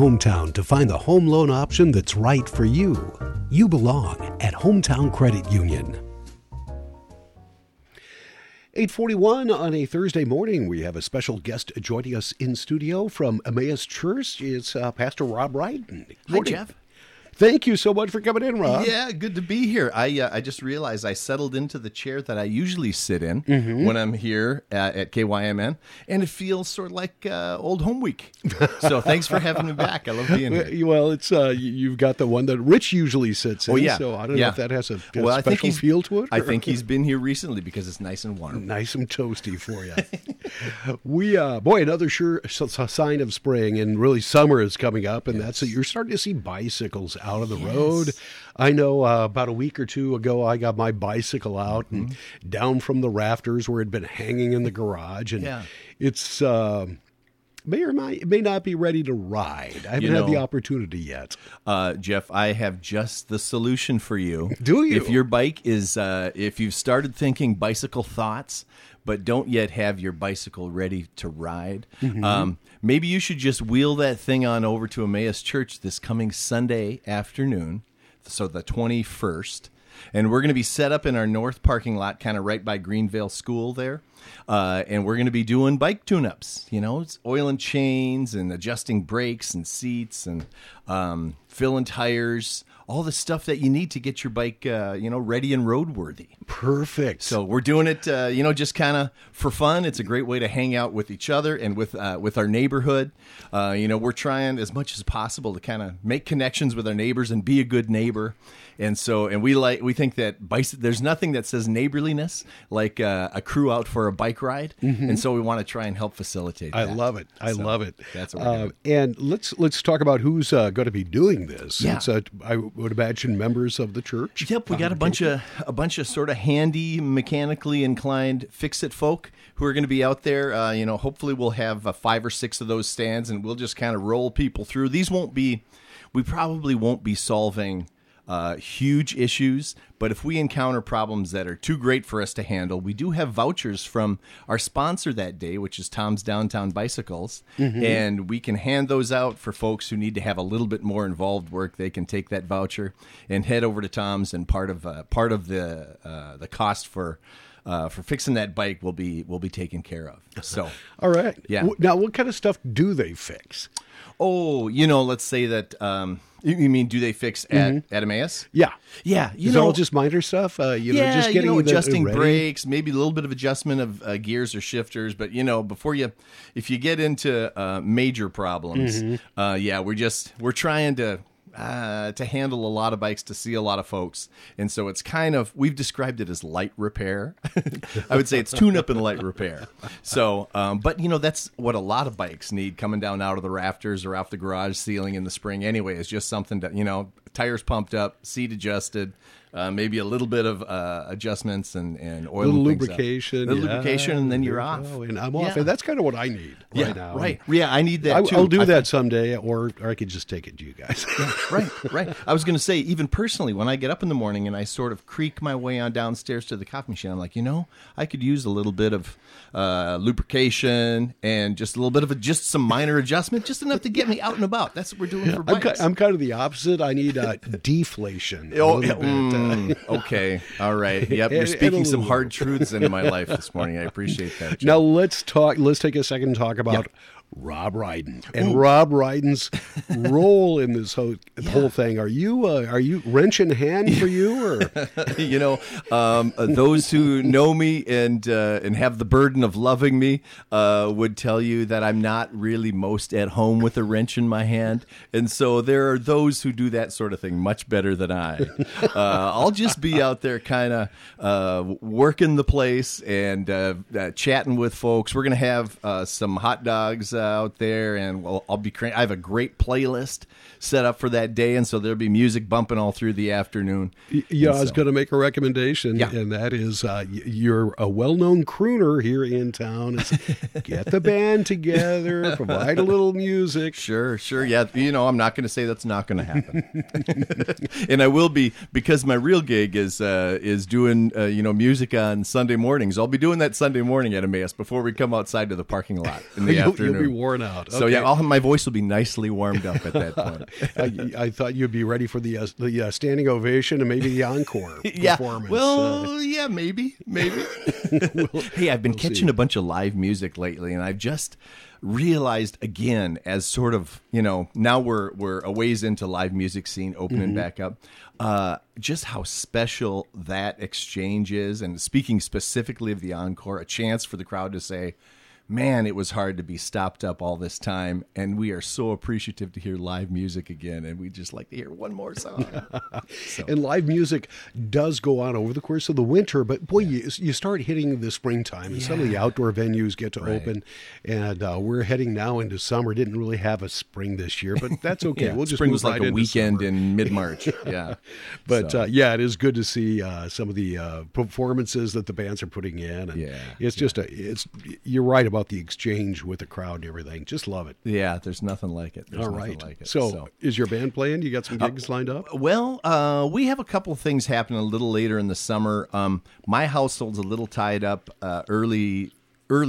hometown to find the home loan option that's right for you. You belong at Hometown Credit Union. 8:41 on a Thursday morning, we have a special guest joining us in studio from Emmaus Church. It's Pastor Rob Ryden. Hi, Jeff. Thank you so much for coming in, Rob. Yeah, good to be here. I just realized I settled into the chair that I usually sit in when I'm here at KYMN, and it feels sort of like old home week. So thanks for having me back. I love being here. Well, it's you've got the one that Rich usually sits in, so I don't know if that has a special feel to it. I think he's been here recently because it's nice and warm. Nice and toasty for you. Another sure sign of spring, and really summer is coming up, and that's you're starting to see bicycles out of the road. I know about a week or two ago, I got my bicycle out and down from the rafters where it had been hanging in the garage. And it's may not be ready to ride. I haven't had the opportunity yet. Jeff, I have just the solution for you. Do you? If your bike is, if you've started thinking bicycle thoughts, but don't yet have your bicycle ready to ride, maybe you should just wheel that thing on over to Emmaus Church this coming Sunday afternoon, so the 21st. And we're going to be set up in our north parking lot, kind of right by Greenvale School there. And we're going to be doing bike tune-ups, it's oiling chains and adjusting brakes and seats and filling tires, all the stuff that you need to get your bike, ready and roadworthy. Perfect. So we're doing it, just kind of for fun. It's a great way to hang out with each other and with our neighborhood. We're trying as much as possible to kind of make connections with our neighbors and be a good neighbor. And so, we think that there's nothing that says neighborliness like a crew out for a bike ride. Mm-hmm. And so we want to try and help facilitate that. I love it. Love it. That's what we're doing. And let's talk about who's going to be doing this. Yeah. It's, I would imagine members of the church. Yep, we got a bunch of sort of handy, mechanically inclined fix-it folk who are going to be out there. Hopefully we'll have 5 or 6 of those stands, and we'll just kind of roll people through. We probably won't be solving huge issues, but if we encounter problems that are too great for us to handle, we do have vouchers from our sponsor that day, which is Tom's Downtown Bicycles, and we can hand those out for folks who need to have a little bit more involved work. They can take that voucher and head over to Tom's, and part of the cost for fixing that bike will be taken care of. So, all right, yeah. Now, what kind of stuff do they fix? Oh, let's say that. You mean do they fix at Emmaus? Yeah, yeah. Is it all just minor stuff? Just getting adjusting brakes, maybe a little bit of adjustment of gears or shifters. But if you get into major problems, we're trying to handle a lot of bikes, to see a lot of folks. And so it's kind of, we've described it as light repair. I would say it's tune-up and light repair. So, that's what a lot of bikes need, coming down out of the rafters or off the garage ceiling in the spring anyway. It's just something that, tires pumped up, seat adjusted, maybe a little bit of adjustments and oil. A little lubrication. Lubrication, and then you're off. And I'm off. And that's kind of what I need right now. Right. Yeah, I need that too. I'll do that someday, or I could just take it to you guys. Yeah, right. I was going to say, even personally, when I get up in the morning and I sort of creak my way on downstairs to the coffee machine, I'm like, I could use a little bit of lubrication and just a little bit of some minor adjustment, just enough to get me out and about. That's what we're doing for bikes. I'm kind of the opposite. I need deflation. Okay. All right. Yep. You're speaking some hard truths into my life this morning. I appreciate that, Jeff. Now let's take a second and talk about Rob Ryden and Rob Ryden's role in this whole thing. Are you wrench in hand for you, or those who know me and have the burden of loving me would tell you that I'm not really most at home with a wrench in my hand, and so there are those who do that sort of thing much better than I. I'll just be out there kind of working the place and chatting with folks. We're gonna have some hot dogs out there, and I have a great playlist set up for that day, and so there'll be music bumping all through the afternoon. I was going to make a recommendation, and that is you're a well-known crooner here in town. Get the band together, provide a little music. Sure, yeah. I'm not going to say that's not going to happen. And I will be, because my real gig is doing music on Sunday mornings. I'll be doing that Sunday morning at Emmaus before we come outside to the parking lot in the afternoon. You'll be worn out. Okay. So yeah, my voice will be nicely warmed up at that point. I thought you'd be ready for the standing ovation and maybe the encore performance. Well, yeah, maybe. Hey, I've been catching a bunch of live music lately, and I've just realized again, as sort of, now we're a ways into live music scene opening back up, just how special that exchange is. And speaking specifically of the encore, a chance for the crowd to say, man, it was hard to be stopped up all this time, and we are so appreciative to hear live music again, and we just like to hear one more song. And live music does go on over the course of the winter, but boy, you start hitting the springtime, and some of the outdoor venues get to open, and we're heading now into summer. Didn't really have a spring this year, but that's okay. We'll just spring was like a weekend in mid-March. But it is good to see some of the performances that the bands are putting in, and it's just you're right about the exchange with the crowd and everything. Just love it. Yeah, there's nothing like it. All right. Like it, so is your band playing? You got some gigs lined up? Well, we have a couple things happening a little later in the summer. My household's a little tied up early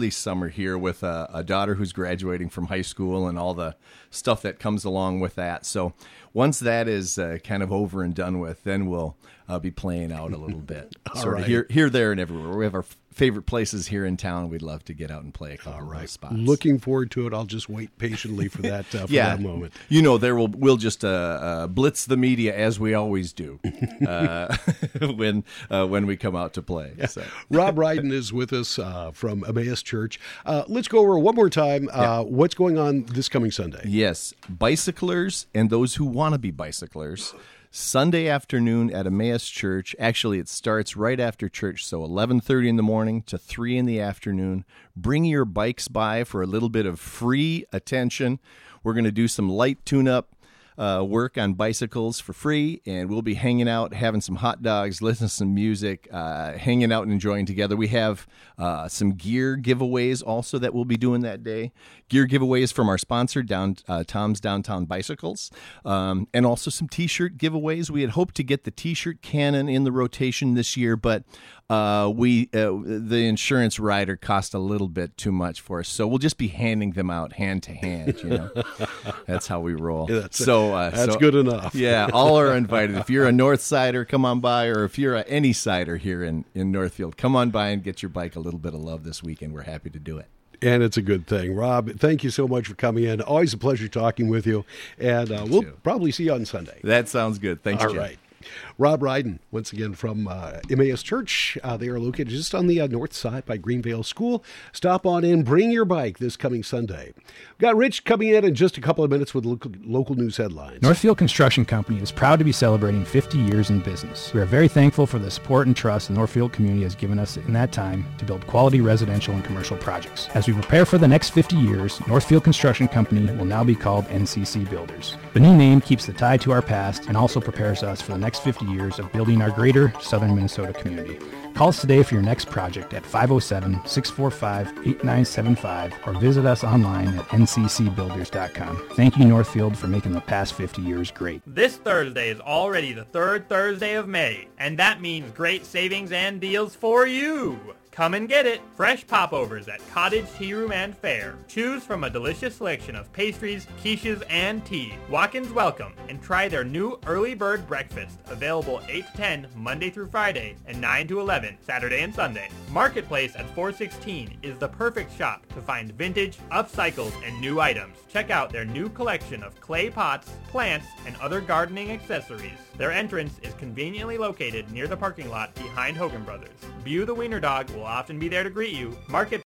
summer here with a daughter who's graduating from high school and all the stuff that comes along with that. So once that is kind of over and done with, then we'll be playing out a little bit. Sort of here, there, and everywhere. We have our favorite places here in town. We'd love to get out and play a couple of those spots. Looking forward to it. I'll just wait patiently for that that moment. We'll just blitz the media as we always do when we come out to play. So. Rob Ryden is with us from Emmaus Church. Let's go over one more time what's going on this coming Sunday. Yes, bicyclers and those who want to be bicyclers. Sunday afternoon at Emmaus Church. Actually, it starts right after church, so 11:30 in the morning to 3 in the afternoon. Bring your bikes by for a little bit of free attention. We're going to do some light tune-up work on bicycles for free, and we'll be hanging out, having some hot dogs, listening to some music, hanging out and enjoying together. We have some gear giveaways also that we'll be doing that day. Gear giveaways from our sponsor, Tom's Downtown Bicycles, and also some T-shirt giveaways. We had hoped to get the T-shirt cannon in the rotation this year, but the insurance rider cost a little bit too much for us, so we'll just be handing them out hand to hand. That's how we roll. That's good enough. Yeah, all are invited. If you're a North Sider, come on by, or if you're any Sider here in Northfield, come on by and get your bike a little bit of love this weekend. We're happy to do it. And it's a good thing. Rob, thank you so much for coming in. Always a pleasure talking with you, and we'll probably see you on Sunday. That sounds good. Thanks, Jim. All right. Rob Ryden, once again from Emmaus Church. They are located just on the north side by Greenvale School. Stop on in, bring your bike this coming Sunday. We've got Rich coming in just a couple of minutes with local news headlines. Northfield Construction Company is proud to be celebrating 50 years in business. We are very thankful for the support and trust the Northfield community has given us in that time to build quality residential and commercial projects. As we prepare for the next 50 years, Northfield Construction Company will now be called NCC Builders. The new name keeps the tie to our past and also prepares us for the next 50 years of building our greater southern Minnesota community. Call us today for your next project at 507-645-8975 or visit us online at nccbuilders.com. Thank you, Northfield, for making the past 50 years great. This Thursday is already the third Thursday of May, and that means great savings and deals for you. Come and get it. Fresh popovers at Cottage Tea Room and Fair. Choose from a delicious selection of pastries, quiches, and tea. Walk-ins welcome, and try their new early bird breakfast, available 8 to 10 Monday through Friday and 9 to 11 Saturday and Sunday. Marketplace at 416 is the perfect shop to find vintage, upcycles, and new items. Check out their new collection of clay pots, plants, and other gardening accessories. Their entrance is conveniently located near the parking lot behind Hogan Brothers. Bew the wiener dog will often be there to greet you. Market